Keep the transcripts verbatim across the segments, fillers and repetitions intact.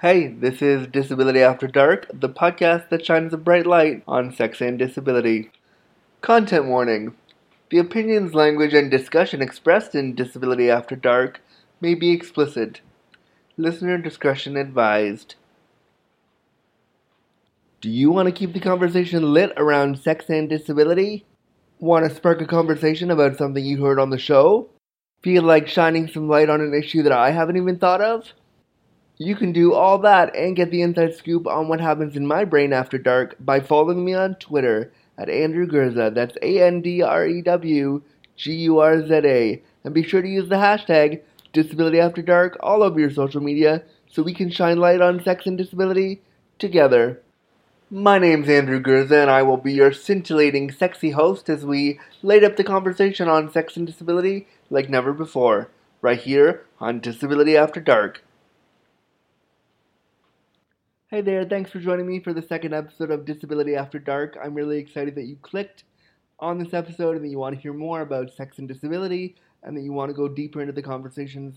Hey, this is Disability After Dark, the podcast that shines a bright light on sex and disability. Content warning. The opinions, language, and discussion expressed in Disability After Dark may be explicit. Listener discretion advised. Do you want to keep the conversation lit around sex and disability? Want to spark a conversation about something you heard on the show? Feel like shining some light on an issue that I haven't even thought of? You can do all that and get the inside scoop on what happens in my brain after dark by following me on Twitter at Andrew Gurza, that's A N D R E W G U R Z A, and be sure to use the hashtag DisabilityAfterDark all over your social media so we can shine light on sex and disability together. My name's Andrew Gurza, and I will be your scintillating sexy host as we light up the conversation on sex and disability like never before, right here on Disability After Dark. Hey there, thanks for joining me for the second episode of Disability After Dark. I'm really excited that you clicked on this episode and that you want to hear more about sex and disability and that you want to go deeper into the conversations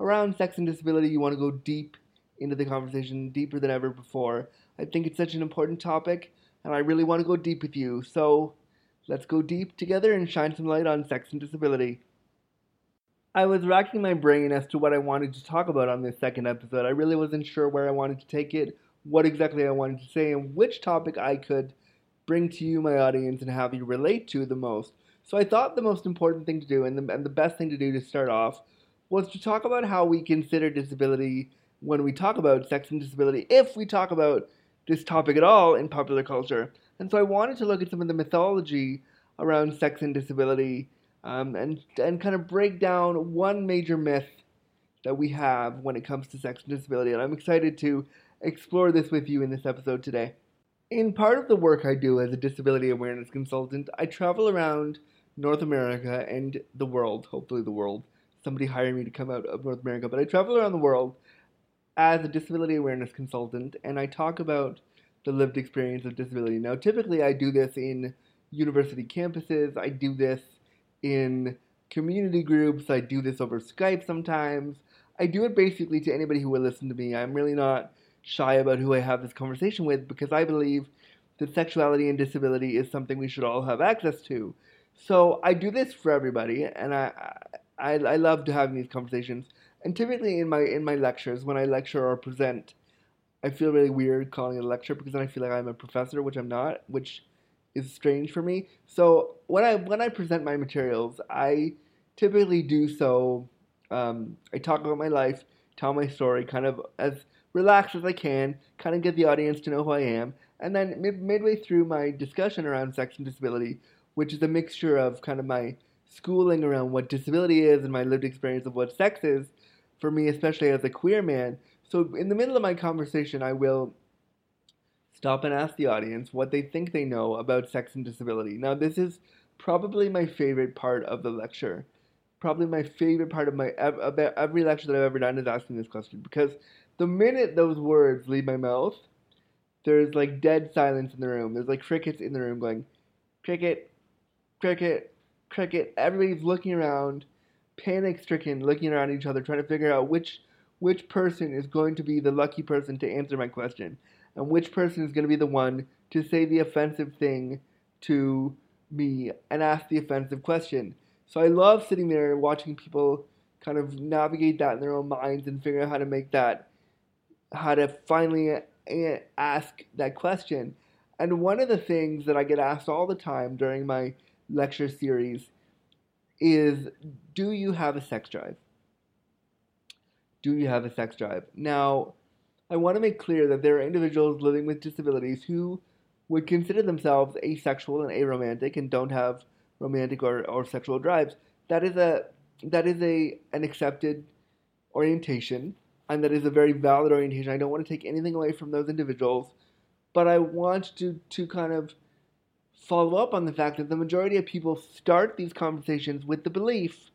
around sex and disability. You want to go deep into the conversation, deeper than ever before. I think it's such an important topic and I really want to go deep with you. So let's go deep together and shine some light on sex and disability. I was racking my brain as to what I wanted to talk about on this second episode. I really wasn't sure where I wanted to take it, what exactly I wanted to say, and which topic I could bring to you, my audience, and have you relate to the most. So I thought the most important thing to do, and the, and the best thing to do to start off, was to talk about how we consider disability when we talk about sex and disability, if we talk about this topic at all in popular culture. And so I wanted to look at some of the mythology around sex and disability, um, and, and kind of break down one major myth that we have when it comes to sex and disability. And I'm excited to explore this with you in this episode today. In part of the work I do as a disability awareness consultant, I travel around North America and the world, hopefully the world. Somebody hired me to come out of North America, but I travel around the world as a disability awareness consultant, and I talk about the lived experience of disability. Now, typically I do this in university campuses, I do this in community groups, I do this over Skype sometimes. I do it basically to anybody who will listen to me. I'm really not shy about who I have this conversation with because I believe that sexuality and disability is something we should all have access to. So I do this for everybody, and I I, I love to have these conversations. And typically in my in my lectures, when I lecture or present, I feel really weird calling it a lecture because then I feel like I'm a professor, which I'm not, which is strange for me. So when I when I present my materials, I typically do so. Um, I talk about my life, tell my story, kind of as relax as I can, kind of get the audience to know who I am, and then mid- midway through my discussion around sex and disability, which is a mixture of kind of my schooling around what disability is and my lived experience of what sex is, for me, especially as a queer man. So in the middle of my conversation, I will stop and ask the audience what they think they know about sex and disability. Now, this is probably my favorite part of the lecture. Probably my favorite part of my of every lecture that I've ever done is asking this question, because the minute those words leave my mouth, there's like dead silence in the room. There's like crickets in the room going, cricket, cricket, cricket. Everybody's looking around, panic-stricken, looking around each other, trying to figure out which which person is going to be the lucky person to answer my question, and which person is going to be the one to say the offensive thing to me and ask the offensive question. So I love sitting there and watching people kind of navigate that in their own minds and figure out how to make that how to finally ask that question. And one of the things that I get asked all the time during my lecture series is, do you have a sex drive? Do you have a sex drive? Now, I want to make clear that there are individuals living with disabilities who would consider themselves asexual and aromantic and don't have romantic or, or sexual drives. That is a that is a an accepted orientation. And that is a very valid orientation. I don't want to take anything away from those individuals, but I want to, to kind of follow up on the fact that the majority of people start these conversations with the belief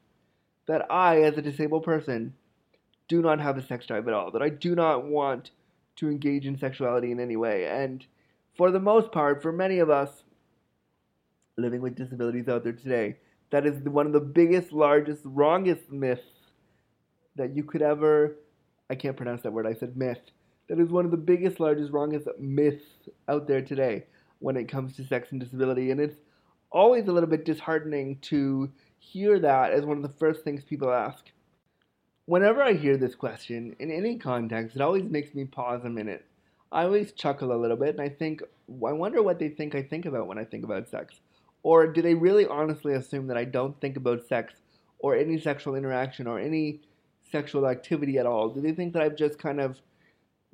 that I, as a disabled person, do not have a sex drive at all, that I do not want to engage in sexuality in any way. And for the most part, for many of us living with disabilities out there today, that is one of the biggest, largest, wrongest myths that you could ever... I can't pronounce that word. I said myth. That is one of the biggest, largest, wrongest myths out there today when it comes to sex and disability. And it's always a little bit disheartening to hear that as one of the first things people ask. Whenever I hear this question, in any context, it always makes me pause a minute. I always chuckle a little bit, and I think, I wonder what they think I think about when I think about sex. Or do they really honestly assume that I don't think about sex or any sexual interaction or any sexual activity at all? Do they think that I've just kind of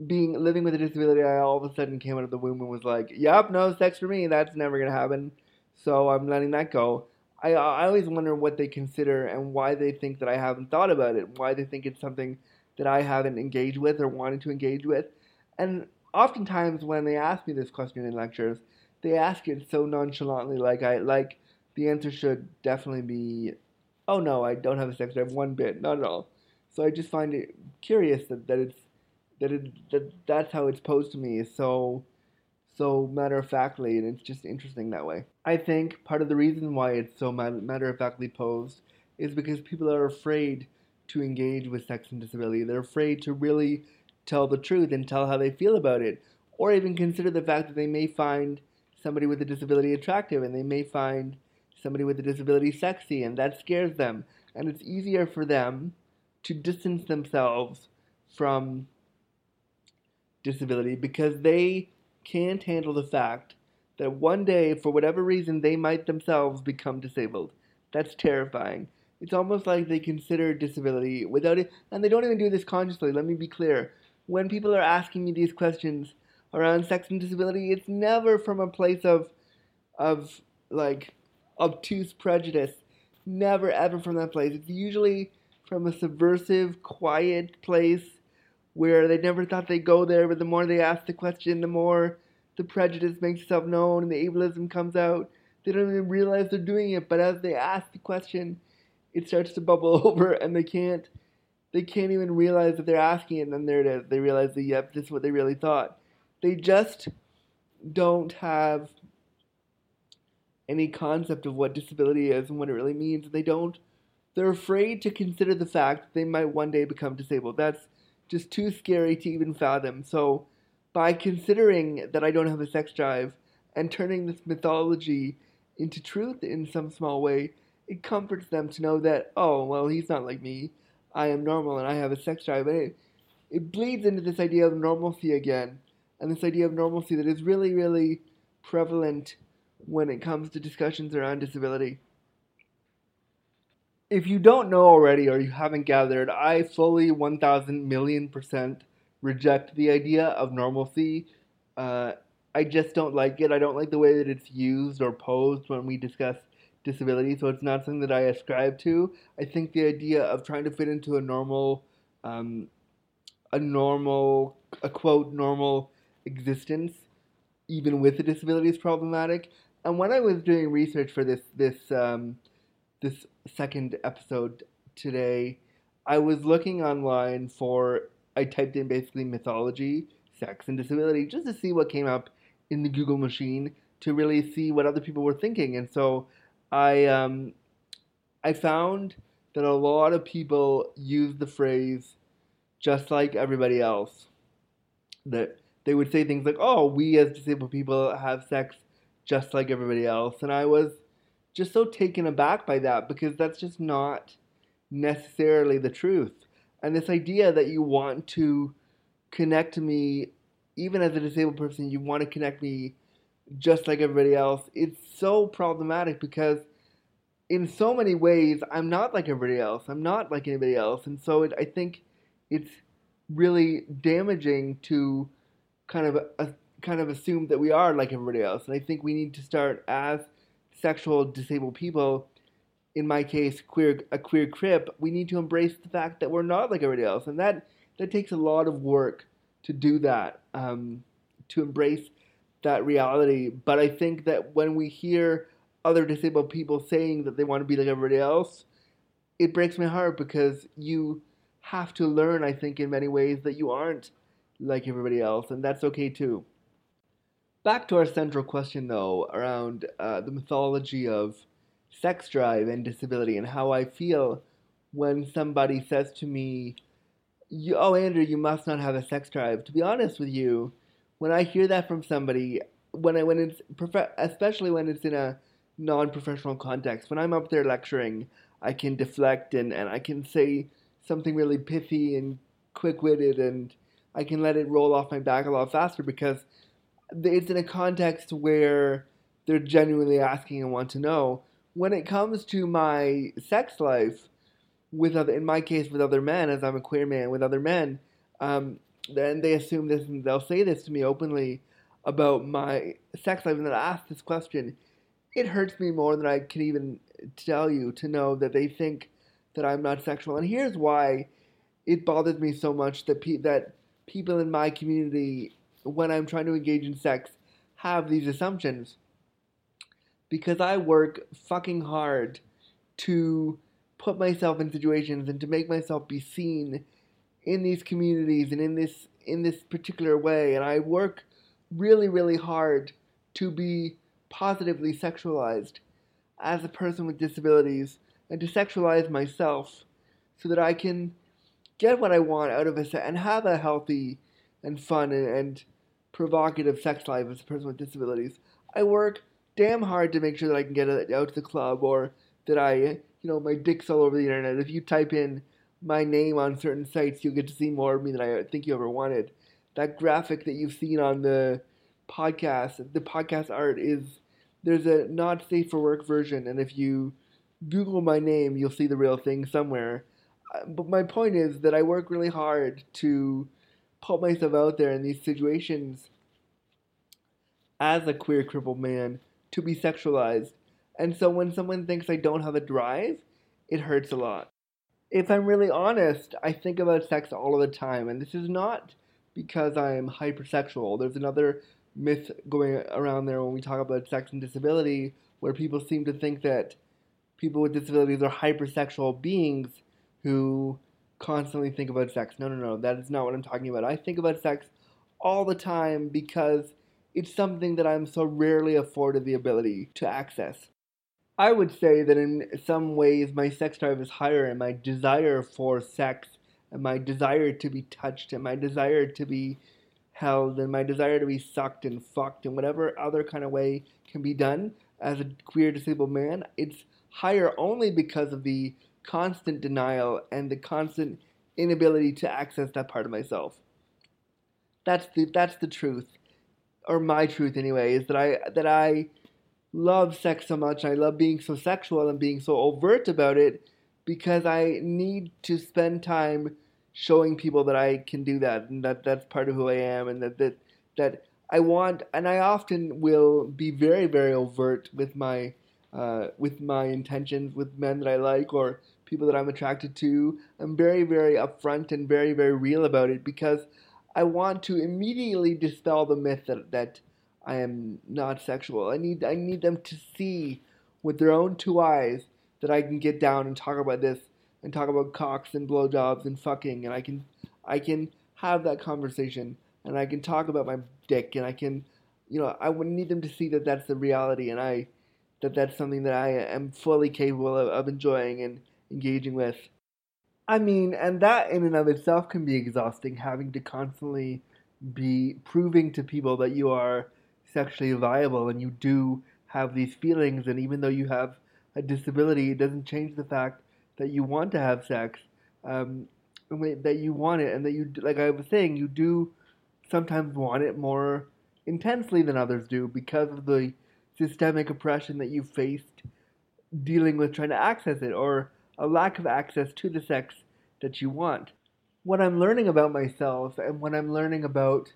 being living with a disability, I all of a sudden came out of the womb and was like, yep, no, sex for me, that's never going to happen, so I'm letting that go. I, I always wonder what they consider and why they think that I haven't thought about it, why they think it's something that I haven't engaged with or wanted to engage with. And oftentimes when they ask me this question in lectures, they ask it so nonchalantly, like I like the answer should definitely be, oh no, I don't have a sex drive one bit, not at all. So I just find it curious that, that it's That, it, that that's how it's posed to me, is so, so matter-of-factly, and it's just interesting that way. I think part of the reason why it's so matter-of-factly posed is because people are afraid to engage with sex and disability. They're afraid to really tell the truth and tell how they feel about it, or even consider the fact that they may find somebody with a disability attractive, and they may find somebody with a disability sexy, and that scares them. And it's easier for them to distance themselves from disability because they can't handle the fact that one day, for whatever reason, they might themselves become disabled. That's terrifying. It's almost like they consider disability without it, and they don't even do this consciously. Let me be clear. When people are asking me these questions around sex and disability, it's never from a place of, of like, obtuse prejudice. Never, ever from that place. It's usually from a subversive, quiet place where they never thought they'd go there, but the more they ask the question, the more the prejudice makes itself known and the ableism comes out. They don't even realize they're doing it, but as they ask the question, it starts to bubble over, and they can't they can't even realize that they're asking it, and then there it is. They realize that, yep, this is what they really thought. They just don't have any concept of what disability is and what it really means. They don't, they're afraid to consider the fact that they might one day become disabled. That's just too scary to even fathom. So by considering that I don't have a sex drive and turning this mythology into truth in some small way, it comforts them to know that, oh, well, he's not like me. I am normal and I have a sex drive. And it, it bleeds into this idea of normalcy again, and this idea of normalcy that is really, really prevalent when it comes to discussions around disability. If you don't know already or you haven't gathered, I fully one thousand million percent reject the idea of normalcy. Uh, I just don't like it. I don't like the way that it's used or posed when we discuss disability, so it's not something that I ascribe to. I think the idea of trying to fit into a normal, um, a normal, a quote, normal existence, even with a disability, is problematic. And when I was doing research for this, this, um, this second episode today, I was looking online for, I typed in basically mythology, sex, and disability, just to see what came up in the Google machine, to really see what other people were thinking. And so I um, I found that a lot of people use the phrase, just like everybody else, that they would say things like, oh, we as disabled people have sex just like everybody else. And I was just so taken aback by that, because that's just not necessarily the truth. And this idea that you want to connect to me, even as a disabled person, you want to connect me just like everybody else, it's so problematic, because in so many ways, I'm not like everybody else. I'm not like anybody else. And so it, I think it's really damaging to kind of uh, kind of assume that we are like everybody else. And I think we need to start, as sexual disabled people, in my case, queer a queer crip, we need to embrace the fact that we're not like everybody else, and that that takes a lot of work to do that, um, to embrace that reality. But I think that when we hear other disabled people saying that they want to be like everybody else, it breaks my heart, because you have to learn, I think, in many ways, that you aren't like everybody else, and that's okay too. Back to our central question, though, around uh, the mythology of sex drive and disability, and how I feel when somebody says to me, you, oh, Andrew, you must not have a sex drive. To be honest with you, when I hear that from somebody, when I when it's prof- especially when it's in a non-professional context, when I'm up there lecturing, I can deflect and, and I can say something really pithy and quick-witted, and I can let it roll off my back a lot faster because it's in a context where they're genuinely asking and want to know. When it comes to my sex life, with other, in my case with other men, as I'm a queer man with other men, um, then they assume this and they'll say this to me openly about my sex life, and then I ask this question. It hurts me more than I can even tell you to know that they think that I'm not sexual. And here's why it bothers me so much that pe- that people in my community, when I'm trying to engage in sex, have these assumptions. Because I work fucking hard to put myself in situations and to make myself be seen in these communities and in this in this particular way. And I work really, really hard to be positively sexualized as a person with disabilities and to sexualize myself so that I can get what I want out of a set and have a healthy and fun and, and provocative sex life as a person with disabilities. I work damn hard to make sure that I can get out to the club, or that I, you know, my dick's all over the internet. If you type in my name on certain sites, you'll get to see more of me than I think you ever wanted. That graphic that you've seen on the podcast, the podcast art is, there's a not safe for work version, and if you Google my name, you'll see the real thing somewhere. But my point is that I work really hard to put myself out there in these situations as a queer crippled man to be sexualized. And so when someone thinks I don't have a drive, it hurts a lot. If I'm really honest, I think about sex all of the time. And this is not because I'm hypersexual. There's another myth going around there when we talk about sex and disability, where people seem to think that people with disabilities are hypersexual beings who constantly think about sex. No, no, no, that is not what I'm talking about. I think about sex all the time because it's something that I'm so rarely afforded the ability to access. I would say that in some ways my sex drive is higher, and my desire for sex and my desire to be touched and my desire to be held and my desire to be sucked and fucked and whatever other kind of way can be done as a queer disabled man, it's higher only because of the constant denial and the constant inability to access that part of myself. That's the that's the truth, or my truth anyway, is that I that I love sex so much. I love being so sexual and being so overt about it because I need to spend time showing people that I can do that, and that that's part of who I am, and that that, that I want, and I often will be very, very overt with my uh, with my intentions with men that I like or people that I'm attracted to. I'm very, very upfront and very, very real about it because I want to immediately dispel the myth that, that I am not sexual. I need I need them to see with their own two eyes that I can get down and talk about this and talk about cocks and blowjobs and fucking, and I can I can have that conversation, and I can talk about my dick, and I can, you know, I would need them to see that that's the reality, and I that that's something that I am fully capable of, of enjoying and engaging with. I mean, and that in and of itself can be exhausting, having to constantly be proving to people that you are sexually viable and you do have these feelings, and even though you have a disability, it doesn't change the fact that you want to have sex, um, that you want it, and that you, like I was saying, you do sometimes want it more intensely than others do because of the systemic oppression that you faced dealing with trying to access it, or a lack of access to the sex that you want. What I'm learning about myself and what I'm learning about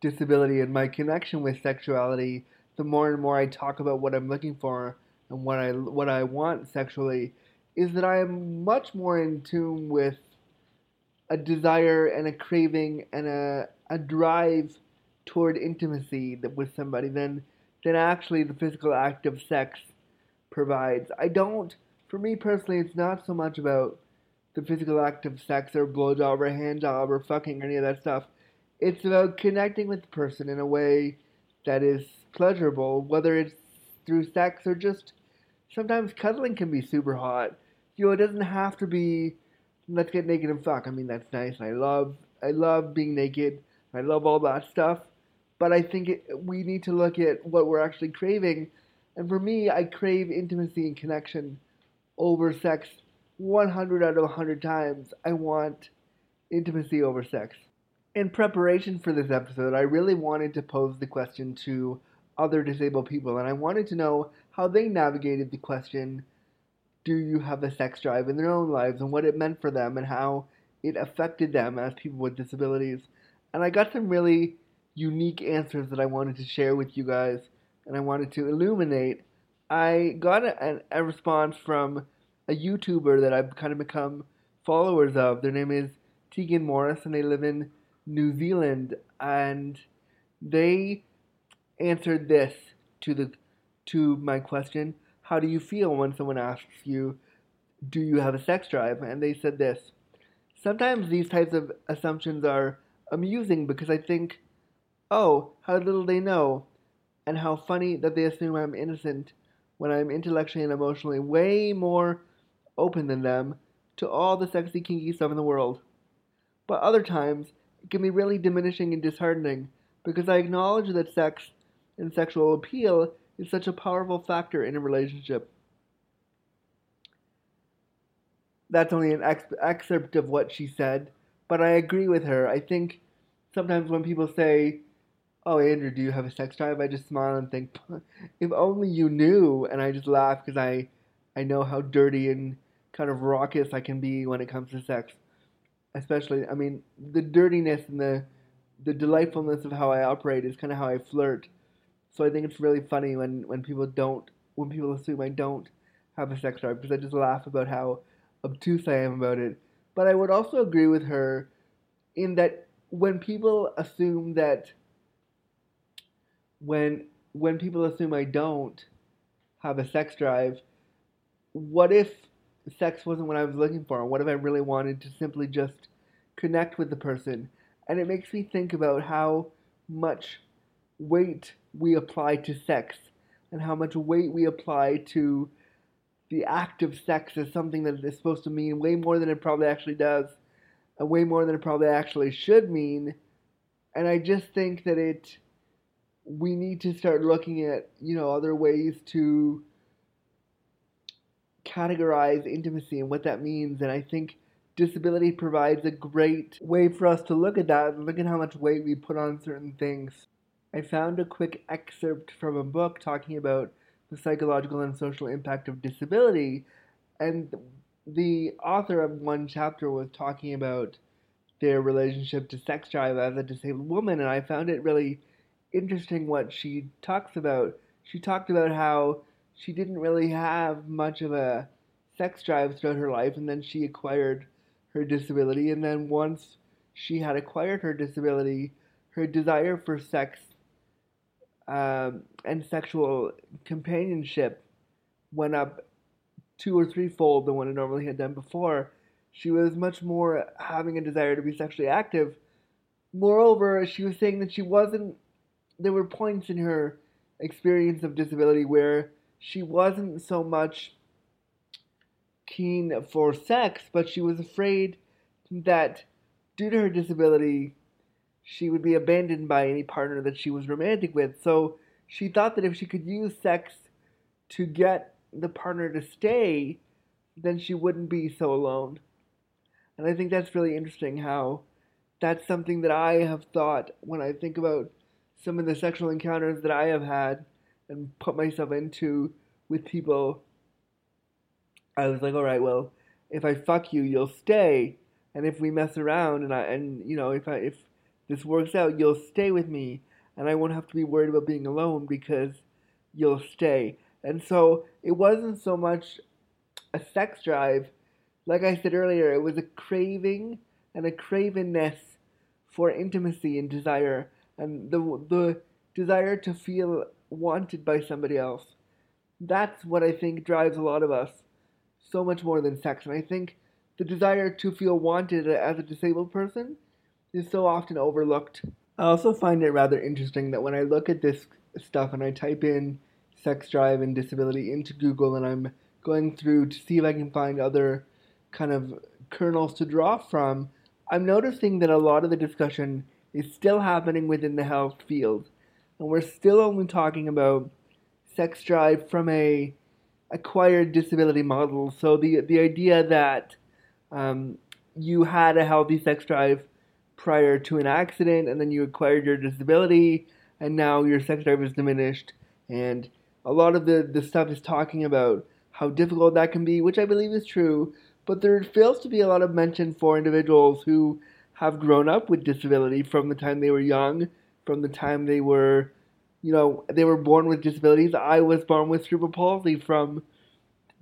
disability and my connection with sexuality, the more and more I talk about what I'm looking for and what I what I want sexually, is that I am much more in tune with a desire and a craving and a a drive toward intimacy with somebody than than actually the physical act of sex provides. I don't For me personally, it's not so much about the physical act of sex or blowjob or hand job or fucking or any of that stuff. It's about connecting with the person in a way that is pleasurable, whether it's through sex or just sometimes cuddling can be super hot. You know, it doesn't have to be let's get naked and fuck. I mean, that's nice. I love I love being naked. I love all that stuff. But I think it, we need to look at what we're actually craving. And for me, I crave intimacy and connection over sex one hundred out of one hundred times. I want intimacy over sex. In preparation for this episode, I really wanted to pose the question to other disabled people. And I wanted to know how they navigated the question, do you have a sex drive in their own lives, and what it meant for them and how it affected them as people with disabilities. And I got some really unique answers that I wanted to share with you guys and I wanted to illuminate. I got a, a response from a YouTuber that I've kind of become followers of. Their name is Tegan Morris and they live in New Zealand, and they answered this to the to my question, how do you feel when someone asks you, do you have a sex drive? And they said this: sometimes these types of assumptions are amusing because I think, oh, how little they know, and how funny that they assume I'm innocent when I'm intellectually and emotionally way more open than them to all the sexy, kinky stuff in the world. But other times, it can be really diminishing and disheartening because I acknowledge that sex and sexual appeal is such a powerful factor in a relationship. That's only an ex- excerpt of what she said, but I agree with her. I think sometimes when people say, oh, Andrew, do you have a sex drive? I just smile and think, if only you knew. And I just laugh because I, I know how dirty and kind of raucous I can be when it comes to sex. Especially, I mean, the dirtiness and the, the delightfulness of how I operate is kind of how I flirt. So I think it's really funny when, when people don't, when people assume I don't have a sex drive, because I just laugh about how obtuse I am about it. But I would also agree with her in that when people assume that when when people assume I don't have a sex drive, what if sex wasn't what I was looking for? What if I really wanted to simply just connect with the person? And it makes me think about how much weight we apply to sex and how much weight we apply to the act of sex as something that is supposed to mean way more than it probably actually does and way more than it probably actually should mean. And I just think that it we need to start looking at, you know, other ways to categorize intimacy and what that means. And I think disability provides a great way for us to look at that and look at how much weight we put on certain things. I found a quick excerpt from a book talking about the psychological and social impact of disability, and the author of one chapter was talking about their relationship to sex drive as a disabled woman, and I found it really interesting what she talks about. She talked about how she didn't really have much of a sex drive throughout her life, and then she acquired her disability, and then once she had acquired her disability, her desire for sex Um, and sexual companionship went up two or threefold than what it normally had done before. She was much more having a desire to be sexually active. Moreover, she was saying that she wasn't, there were points in her experience of disability where she wasn't so much keen for sex, but she was afraid that due to her disability, she would be abandoned by any partner that she was romantic with. So she thought that if she could use sex to get the partner to stay, then she wouldn't be so alone. And I think that's really interesting how that's something that I have thought when I think about some of the sexual encounters that I have had and put myself into with people. I was like, all right, well, if I fuck you, you'll stay. And if we mess around and, I, and you know, if I... if this works out, you'll stay with me, and I won't have to be worried about being alone because you'll stay. And so it wasn't so much a sex drive. Like I said earlier, it was a craving and a cravenness for intimacy and desire, and the the desire to feel wanted by somebody else. That's what I think drives a lot of us, so much more than sex. And I think the desire to feel wanted as a disabled person is so often overlooked. I also find it rather interesting that when I look at this stuff and I type in sex drive and disability into Google and I'm going through to see if I can find other kind of kernels to draw from, I'm noticing that a lot of the discussion is still happening within the health field. And we're still only talking about sex drive from a acquired disability model. So the the idea that um, you had a healthy sex drive prior to an accident and then you acquired your disability and now your sex drive is diminished. And a lot of the, the stuff is talking about how difficult that can be, which I believe is true. But there fails to be a lot of mention for individuals who have grown up with disability from the time they were young, from the time they were, you know, they were born with disabilities. I was born with cerebral palsy from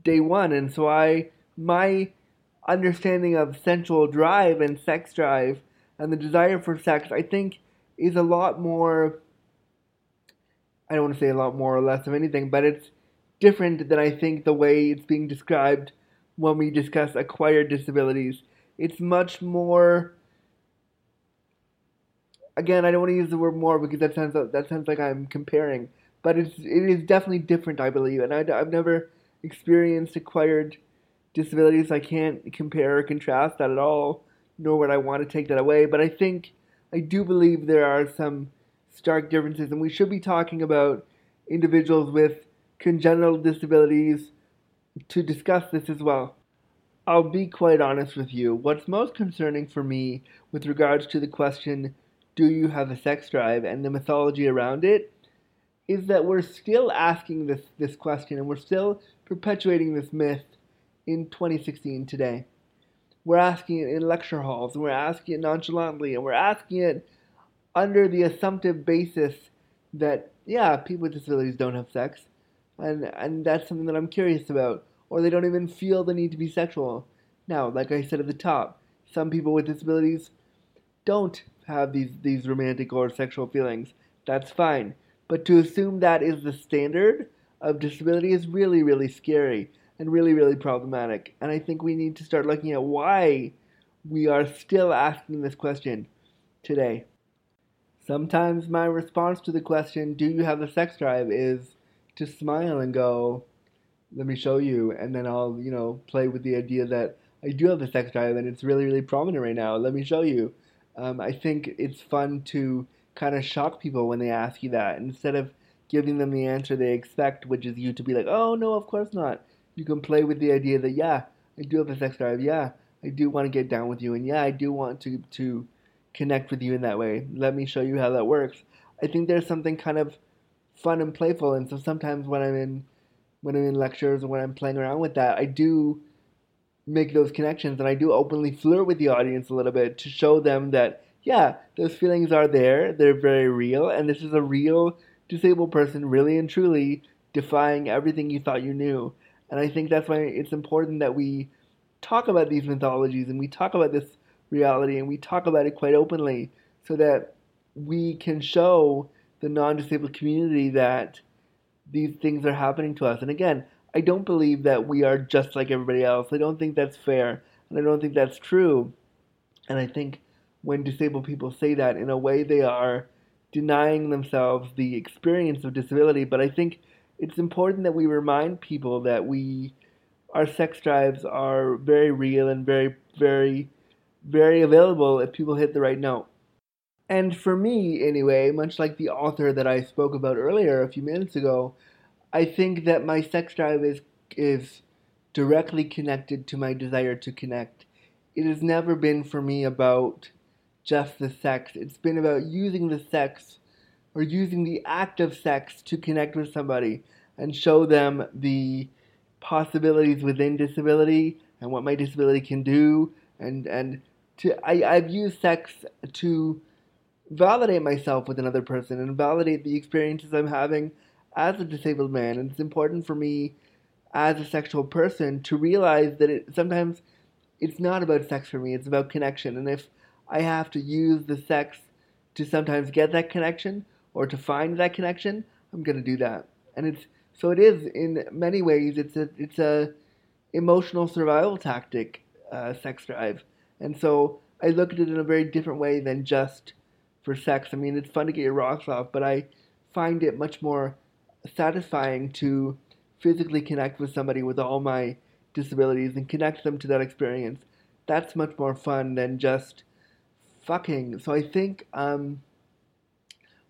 day one. And so I, my understanding of sensual drive and sex drive and the desire for sex, I think is a lot more, I don't want to say a lot more or less of anything, but it's different than I think the way it's being described when we discuss acquired disabilities. It's much more, again, I don't want to use the word more because that sounds that sounds like I'm comparing, but it's it is definitely different, I believe, and I, I've never experienced acquired disabilities. I can't compare or contrast that at all, nor would I want to take that away, but I think, I do believe there are some stark differences, and we should be talking about individuals with congenital disabilities to discuss this as well. I'll be quite honest with you. What's most concerning for me with regards to the question, do you have a sex drive, and the mythology around it, is that we're still asking this, this question, and we're still perpetuating this myth in twenty sixteen today. We're asking it in lecture halls, and we're asking it nonchalantly, and we're asking it under the assumptive basis that, yeah, people with disabilities don't have sex. And and that's something that I'm curious about. Or they don't even feel the need to be sexual. Now, like I said at the top, some people with disabilities don't have these, these romantic or sexual feelings. That's fine. But to assume that is the standard of disability is really, really scary and really, really problematic. And I think we need to start looking at why we are still asking this question today. Sometimes my response to the question, do you have a sex drive, is to smile and go, let me show you, and then I'll, you know, play with the idea that I do have a sex drive and it's really, really prominent right now. Let me show you. Um, I think it's fun to kind of shock people when they ask you that. Instead of giving them the answer they expect, which is you to be like, oh, no, of course not. You can play with the idea that, yeah, I do have a sex drive. Yeah, I do want to get down with you. And yeah, I do want to, to connect with you in that way. Let me show you how that works. I think there's something kind of fun and playful, and so sometimes when I'm in when I'm in lectures or when I'm playing around with that, I do make those connections, and I do openly flirt with the audience a little bit to show them that, yeah, those feelings are there, they're very real, and this is a real disabled person really and truly defying everything you thought you knew. And I think that's why it's important that we talk about these mythologies and we talk about this reality and we talk about it quite openly so that we can show the non-disabled community that these things are happening to us. And again, I don't believe that we are just like everybody else. I don't think that's fair, and I don't think that's true. And I think when disabled people say that, in a way they are denying themselves the experience of disability. But I think it's important that we remind people that we, our sex drives are very real and very, very, very available if people hit the right note. And for me, anyway, much like the author that I spoke about earlier a few minutes ago, I think that my sex drive is is directly connected to my desire to connect. It has never been for me about just the sex. It's been about using the sex or using the act of sex to connect with somebody and show them the possibilities within disability and what my disability can do. And, and to I, I've used sex to validate myself with another person and validate the experiences I'm having as a disabled man. And it's important for me as a sexual person to realize that it, sometimes it's not about sex for me, it's about connection. And if I have to use the sex to sometimes get that connection or to find that connection, I'm going to do that. And it's so it is in many ways, it's a, it's a emotional survival tactic, uh, sex drive. And so I look at it in a very different way than just for sex. I mean, it's fun to get your rocks off, but I find it much more satisfying to physically connect with somebody with all my disabilities and connect them to that experience. that's much more fun than just fucking. So I think um,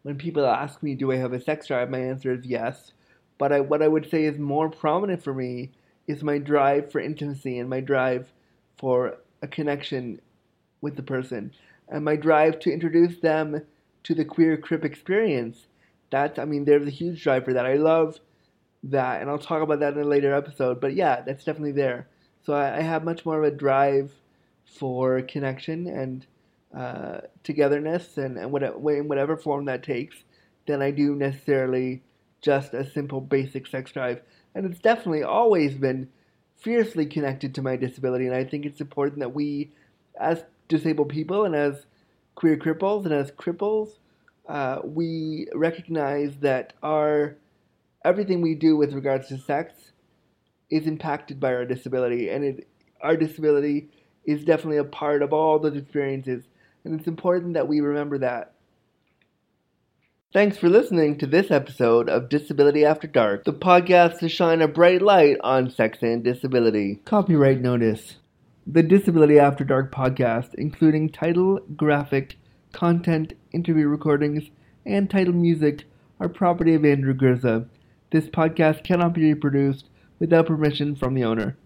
when people ask me, do I have a sex drive, my answer is yes. But I, what I would say is more prominent for me is my drive for intimacy and my drive for a connection with the person. And my drive to introduce them to the queer crip experience. That's, I mean, there's a huge drive for that. I love that, and I'll talk about that in a later episode. But yeah, that's definitely there. So I, I have much more of a drive for connection and uh, togetherness and, and whatever, in whatever form that takes than I do necessarily just a simple basic sex drive. And it's definitely always been fiercely connected to my disability. And I think it's important that we, as disabled people and as queer cripples and as cripples, uh, we recognize that our everything we do with regards to sex is impacted by our disability, and it, our disability is definitely a part of all those experiences, and it's important that we remember that. Thanks for listening to this episode of Disability After Dark, the podcast to shine a bright light on sex and disability. Copyright notice. The Disability After Dark podcast, including title, graphic, content, interview recordings, and title music, are property of Andrew Gurza. This podcast cannot be reproduced without permission from the owner.